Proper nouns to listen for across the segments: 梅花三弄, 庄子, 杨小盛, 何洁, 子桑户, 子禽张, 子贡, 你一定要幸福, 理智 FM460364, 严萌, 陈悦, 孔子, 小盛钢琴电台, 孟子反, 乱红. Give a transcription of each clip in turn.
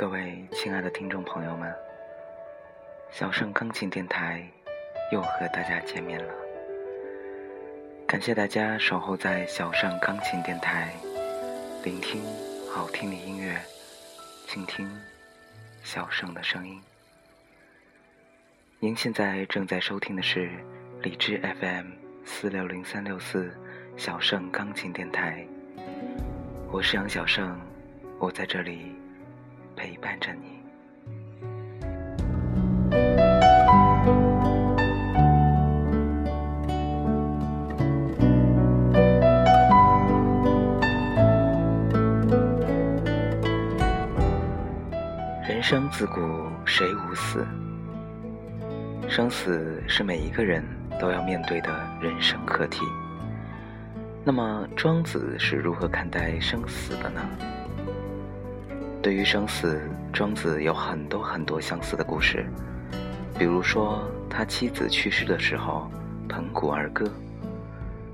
各位亲爱的听众朋友们，小盛钢琴电台又和大家见面了，感谢大家守候在小盛钢琴电台，聆听好听的音乐，倾听小盛的声音。您现在正在收听的是理智 FM460364 小盛钢琴电台，我是杨小盛，我在这里陪伴着你。人生自古谁无死，生死是每一个人都要面对的人生课题。那么庄子是如何看待生死的呢？对于生死，庄子有很多很多相似的故事，比如说他妻子去世的时候捧骨而歌，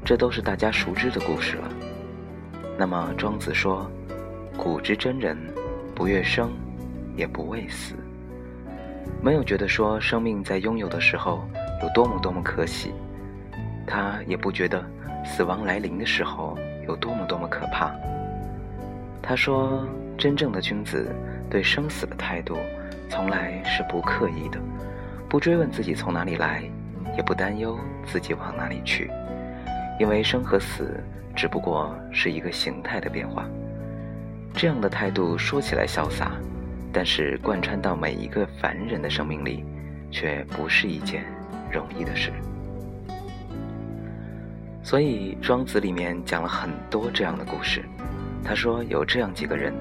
这都是大家熟知的故事了。那么庄子说，古之真人不悦生也不畏死，没有觉得说生命在拥有的时候有多么多么可喜，他也不觉得死亡来临的时候有多么多么可怕。他说，真正的君子对生死的态度从来是不刻意的，不追问自己从哪里来，也不担忧自己往哪里去，因为生和死只不过是一个形态的变化。这样的态度说起来潇洒，但是贯穿到每一个凡人的生命里，却不是一件容易的事。所以庄子里面讲了很多这样的故事。他说有这样几个人，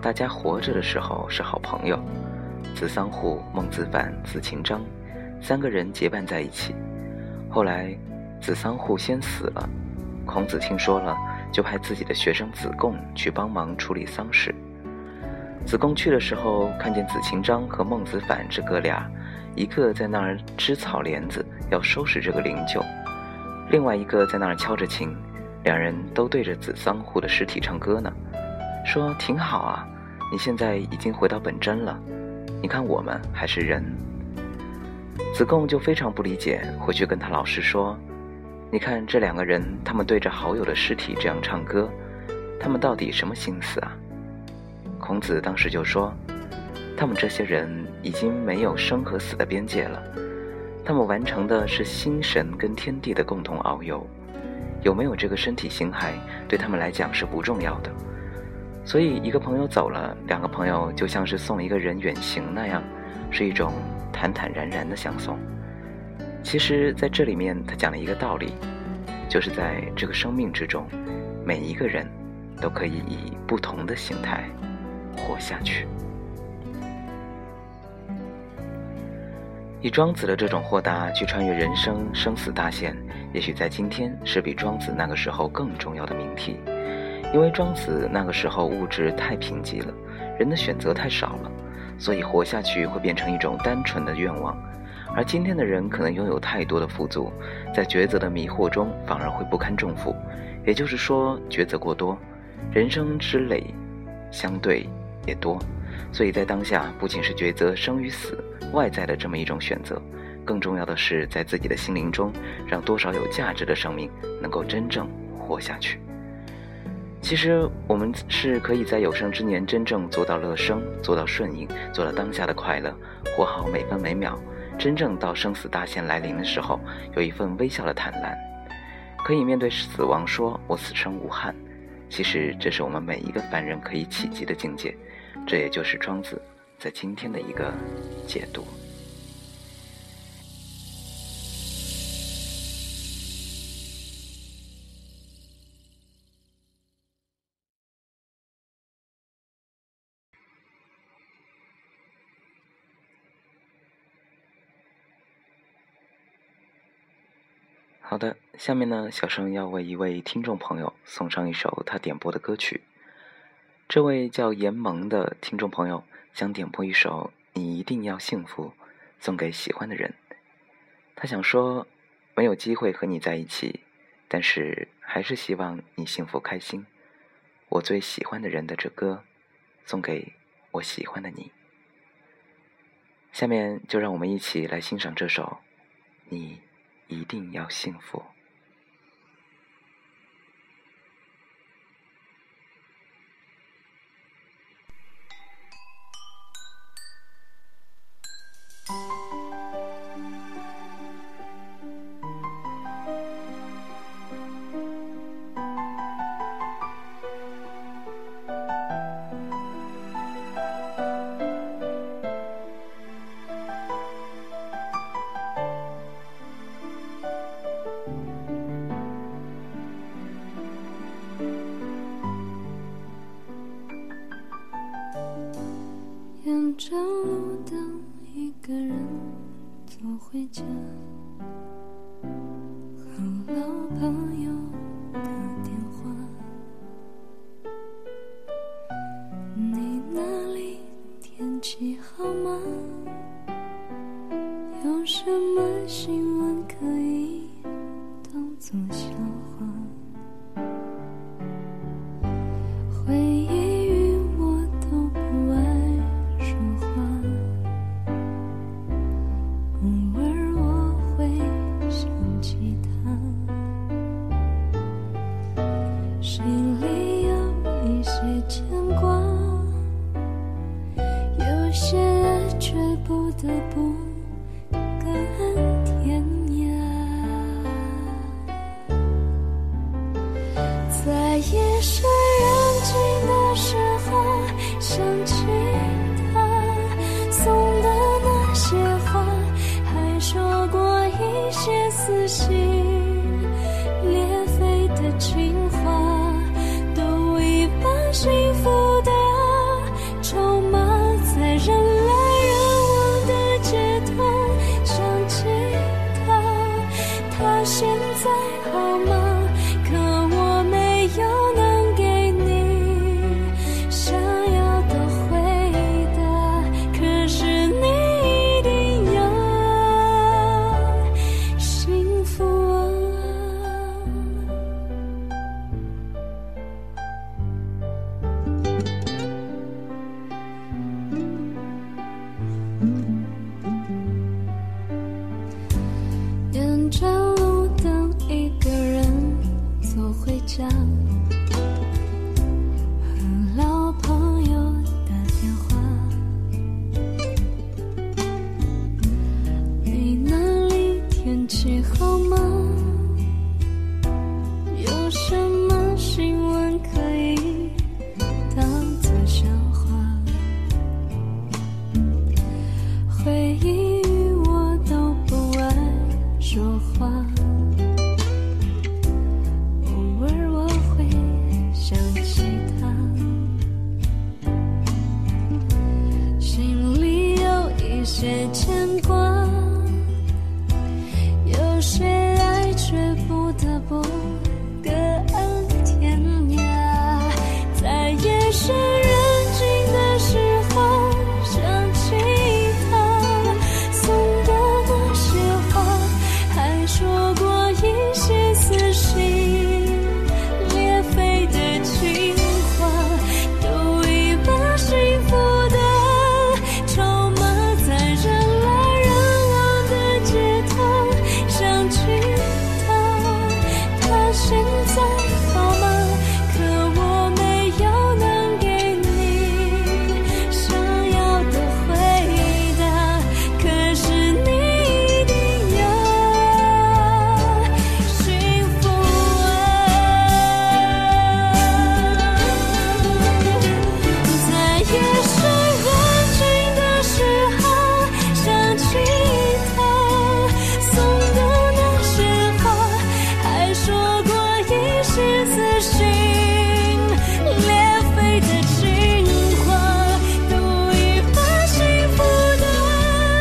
大家活着的时候是好朋友，子桑户、孟子反、子禽张三个人结伴在一起。后来子桑户先死了，孔子听说了，就派自己的学生子贡去帮忙处理丧事。子贡去的时候，看见子禽张和孟子反这哥俩，一个在那儿织草帘子，要收拾这个灵柩；另外一个在那儿敲着琴，两人都对着子桑户的尸体唱歌呢，说挺好啊，你现在已经回到本真了，你看我们还是人。子贡就非常不理解，回去跟他老师说，你看这两个人，他们对着好友的尸体这样唱歌，他们到底什么心思啊？孔子当时就说，他们这些人已经没有生和死的边界了，他们完成的是心神跟天地的共同遨游，有没有这个身体形骸对他们来讲是不重要的。所以一个朋友走了，两个朋友就像是送一个人远行那样，是一种坦坦然然的相送。其实在这里面他讲了一个道理，就是在这个生命之中，每一个人都可以以不同的形态活下去。以庄子的这种豁达去穿越人生生死大限，也许在今天是比庄子那个时候更重要的命题。因为庄子那个时候物质太贫瘠了，人的选择太少了，所以活下去会变成一种单纯的愿望。而今天的人可能拥有太多的富足，在抉择的迷惑中反而会不堪重负，也就是说抉择过多，人生之累相对也多。所以在当下，不仅是抉择生与死外在的这么一种选择，更重要的是在自己的心灵中，让多少有价值的生命能够真正活下去。其实我们是可以在有生之年真正做到乐生，做到顺应，做到当下的快乐，活好每分每秒，真正到生死大限来临的时候，有一份微笑的坦然，可以面对死亡说我此生无憾。其实这是我们每一个凡人可以企及的境界，这也就是庄子在今天的一个解读。好的，下面呢，小盛要为一位听众朋友送上一首他点播的歌曲。这位叫严萌的听众朋友想点播一首《你一定要幸福》，送给喜欢的人。他想说，没有机会和你在一起，但是还是希望你幸福开心。我最喜欢的人的这歌，送给我喜欢的你》。下面就让我们一起来欣赏这首《你一定要幸福》。沿着路灯，一个人走回家，和老朋友打电话。你那里天气好吗？有什么新闻可以当作笑话？回忆心里有一些牵挂，有些爱却不得不各安天涯。在夜深人静的时候想起他送的那些花，还说过一些撕心裂肺的情话，幸福的筹码，在人来人往的街头想起他，他现在好吗？可我没有能给你想要的回答，可是你一定要幸福啊。和老朋友打电话，你那里天气好吗？有什么新闻可以当作笑话？回忆与我都不爱说话。有些牵挂，有些爱却不得不各安天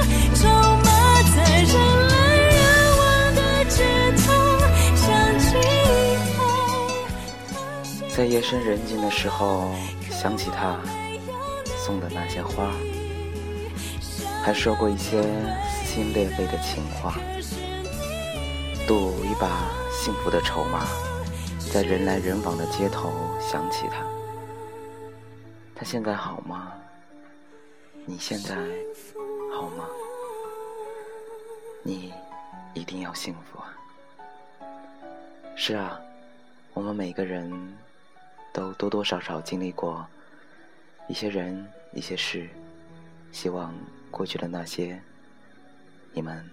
涯。在夜深人静的时候想起他送的那些花，还说过一些撕心裂肺的情话，都已把幸福在夜深人静的时候想起他送的那些花，还说过一些撕心裂肺的情话，赌一把幸福的筹码，在人来人往的街头想起他，他现在好吗？你现在好吗？你一定要幸福啊。是啊，我们每个人都多多少少经历过一些人一些事，希望过去的那些你们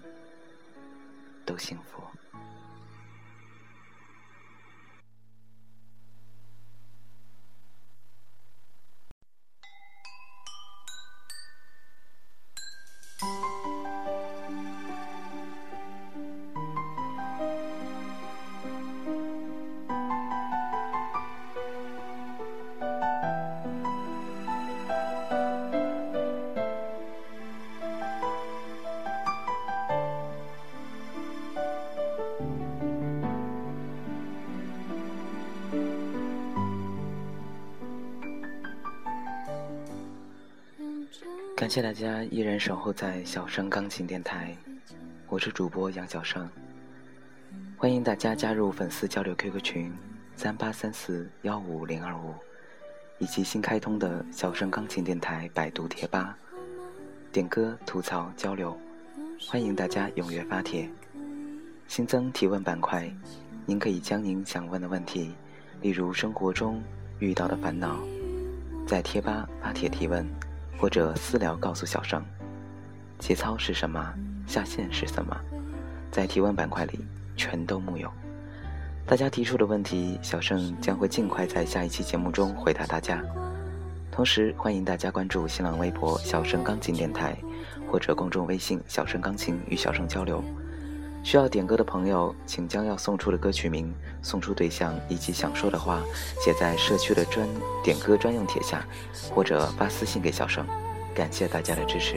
都幸福。感谢大家依然守候在小生钢琴电台，我是主播杨小生，欢迎大家加入粉丝交流 QQ 群3834155025，以及新开通的小生钢琴电台百度贴吧，点歌吐槽交流，欢迎大家踊跃发帖。新增提问板块，您可以将您想问的问题，例如生活中遇到的烦恼，在贴吧发帖提问，或者私聊告诉小生节操是什么，下线是什么，在提问板块里全都木有。大家提出的问题，小生将会尽快在下一期节目中回答大家。同时欢迎大家关注新浪微博小生钢琴电台，或者公众微信小生钢琴与小生交流。需要点歌的朋友，请将要送出的歌曲名、送出对象以及想说的话写在社区的点歌专用帖下，或者发私信给小生。感谢大家的支持。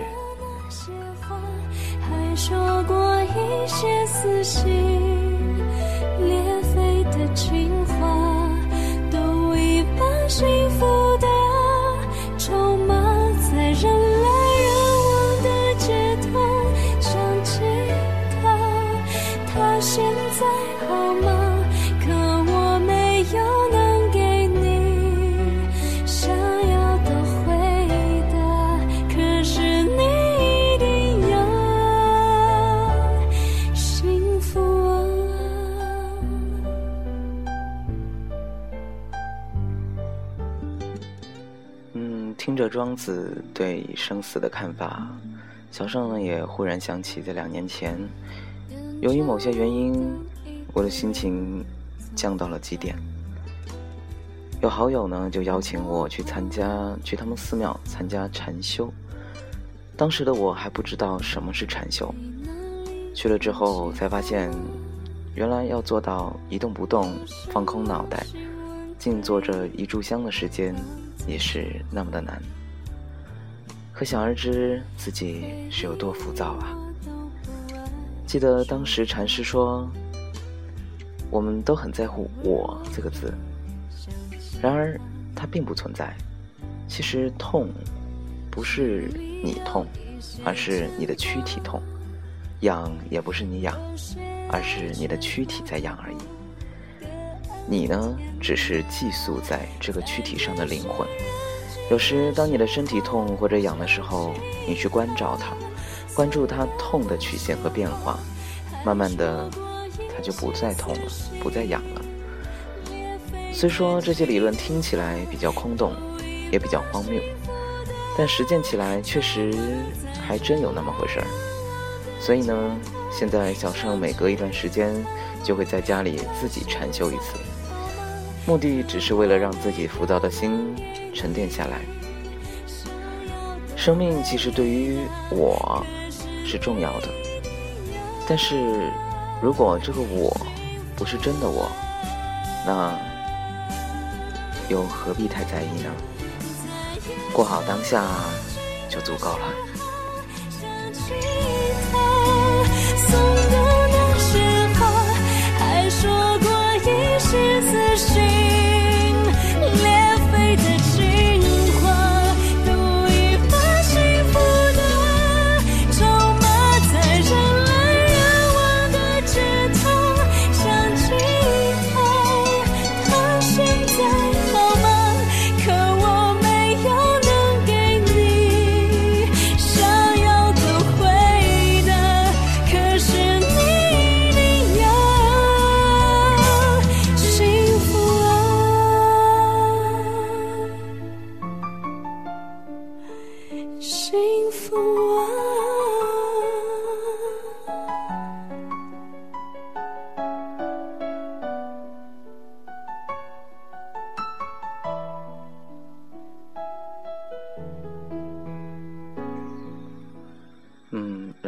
还说过一些撕心裂肺的情话，都已把幸福的筹码在人类。现在好吗？可我没有能给你想要的回答，可是你一定要幸福啊。听着庄子对生死的看法，小生呢也忽然想起在2年前，由于某些原因，我的心情降到了极点。有好友呢就邀请我去他们寺庙参加禅修。当时的我还不知道什么是禅修，去了之后才发现，原来要做到一动不动，放空脑袋，静坐着一炷香的时间也是那么的难。可想而知自己是有多浮躁啊。记得当时禅师说，我们都很在乎我这个字，然而它并不存在。其实痛不是你痛，而是你的躯体痛，痒也不是你痒，而是你的躯体在痒而已。你呢，只是寄宿在这个躯体上的灵魂。有时当你的身体痛或者痒的时候，你去关照它，关注它痛的曲线和变化，慢慢的它就不再痛了，不再痒了。虽说这些理论听起来比较空洞，也比较荒谬，但实践起来确实还真有那么回事儿。所以呢，现在小生每隔一段时间就会在家里自己禅修一次，目的只是为了让自己浮躁的心沉淀下来。生命其实对于我是重要的，但是如果这个我不是真的我，那又何必太在意呢？过好当下就足够了。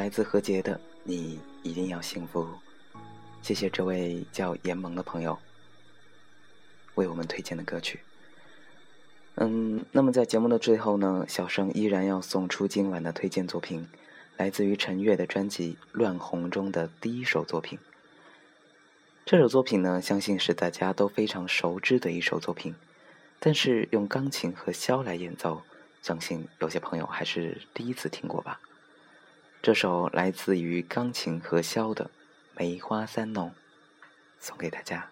来自何洁的《你一定要幸福》，谢谢这位叫严萌的朋友为我们推荐的歌曲。那么在节目的最后呢，小生依然要送出今晚的推荐作品，来自于陈悦的专辑《乱红》中的第一首作品。这首作品呢，相信是大家都非常熟知的一首作品，但是用钢琴和箫来演奏，相信有些朋友还是第一次听过吧。这首来自于钢琴和箫的《梅花三弄》送给大家。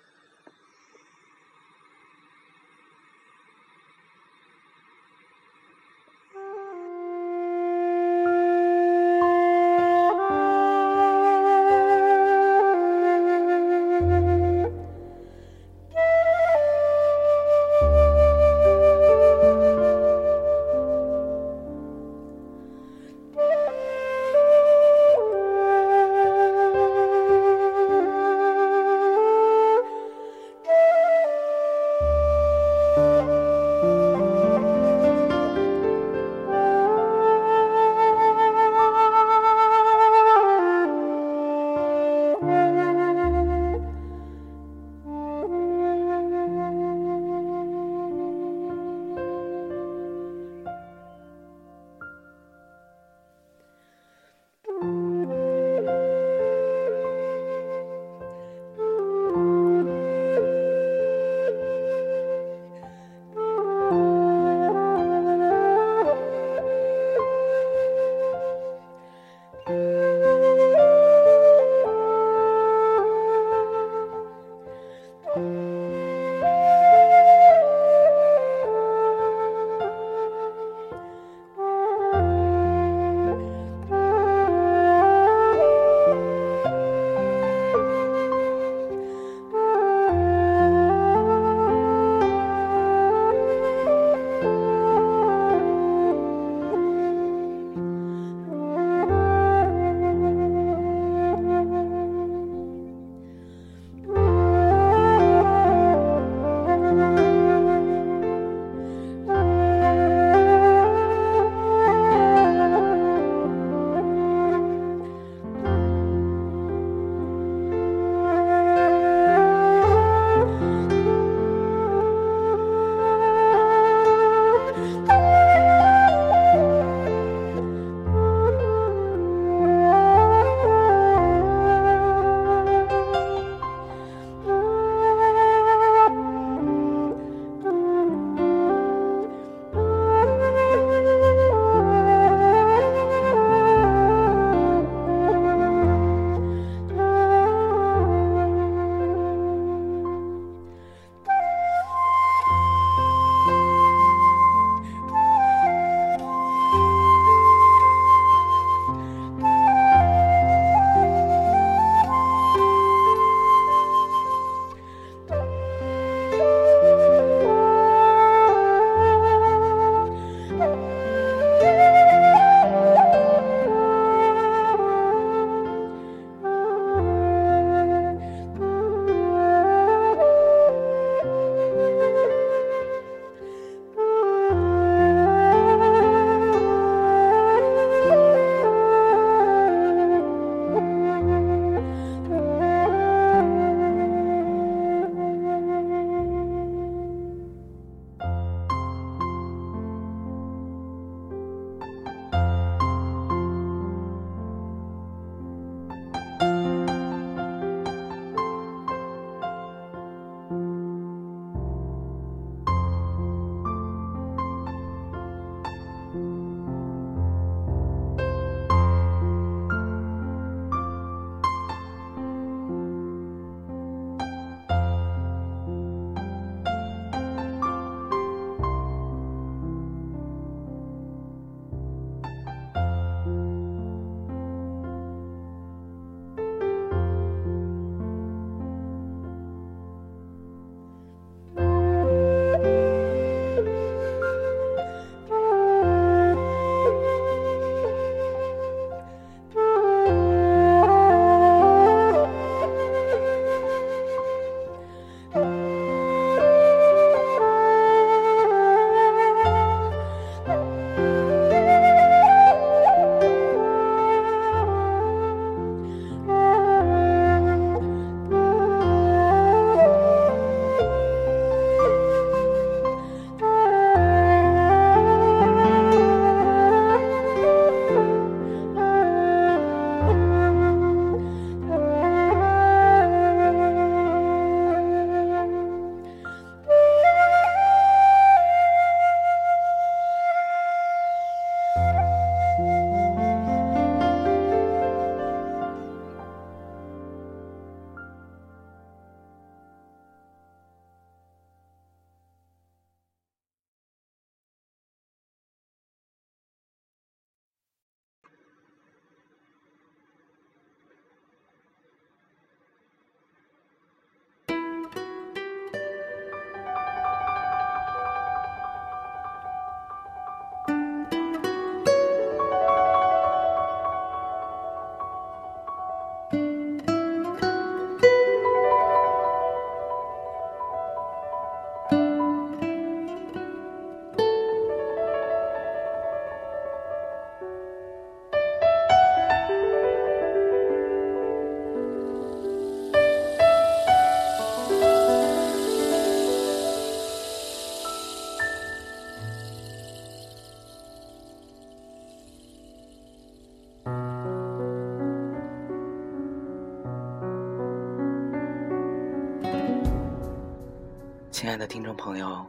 亲爱的听众朋友，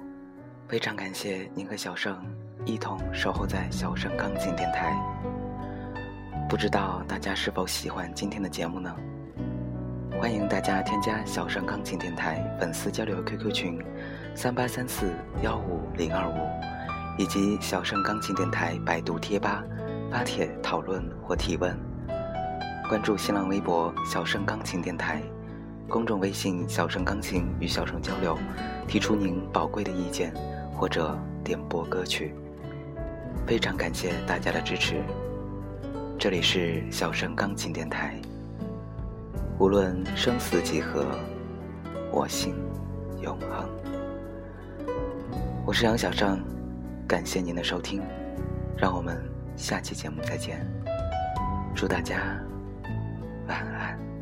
非常感谢您和小盛一同守候在小盛钢琴电台。不知道大家是否喜欢今天的节目呢？欢迎大家添加小盛钢琴电台粉丝交流 QQ 群3834-15025，以及小盛钢琴电台百度贴吧发帖讨论或提问。关注新浪微博小盛钢琴电台，公众微信小盛钢琴与小盛交流，提出您宝贵的意见或者点播歌曲。非常感谢大家的支持。这里是小盛钢琴电台，无论生死几何，我心永恒。我是杨小盛，感谢您的收听，让我们下期节目再见，祝大家晚安。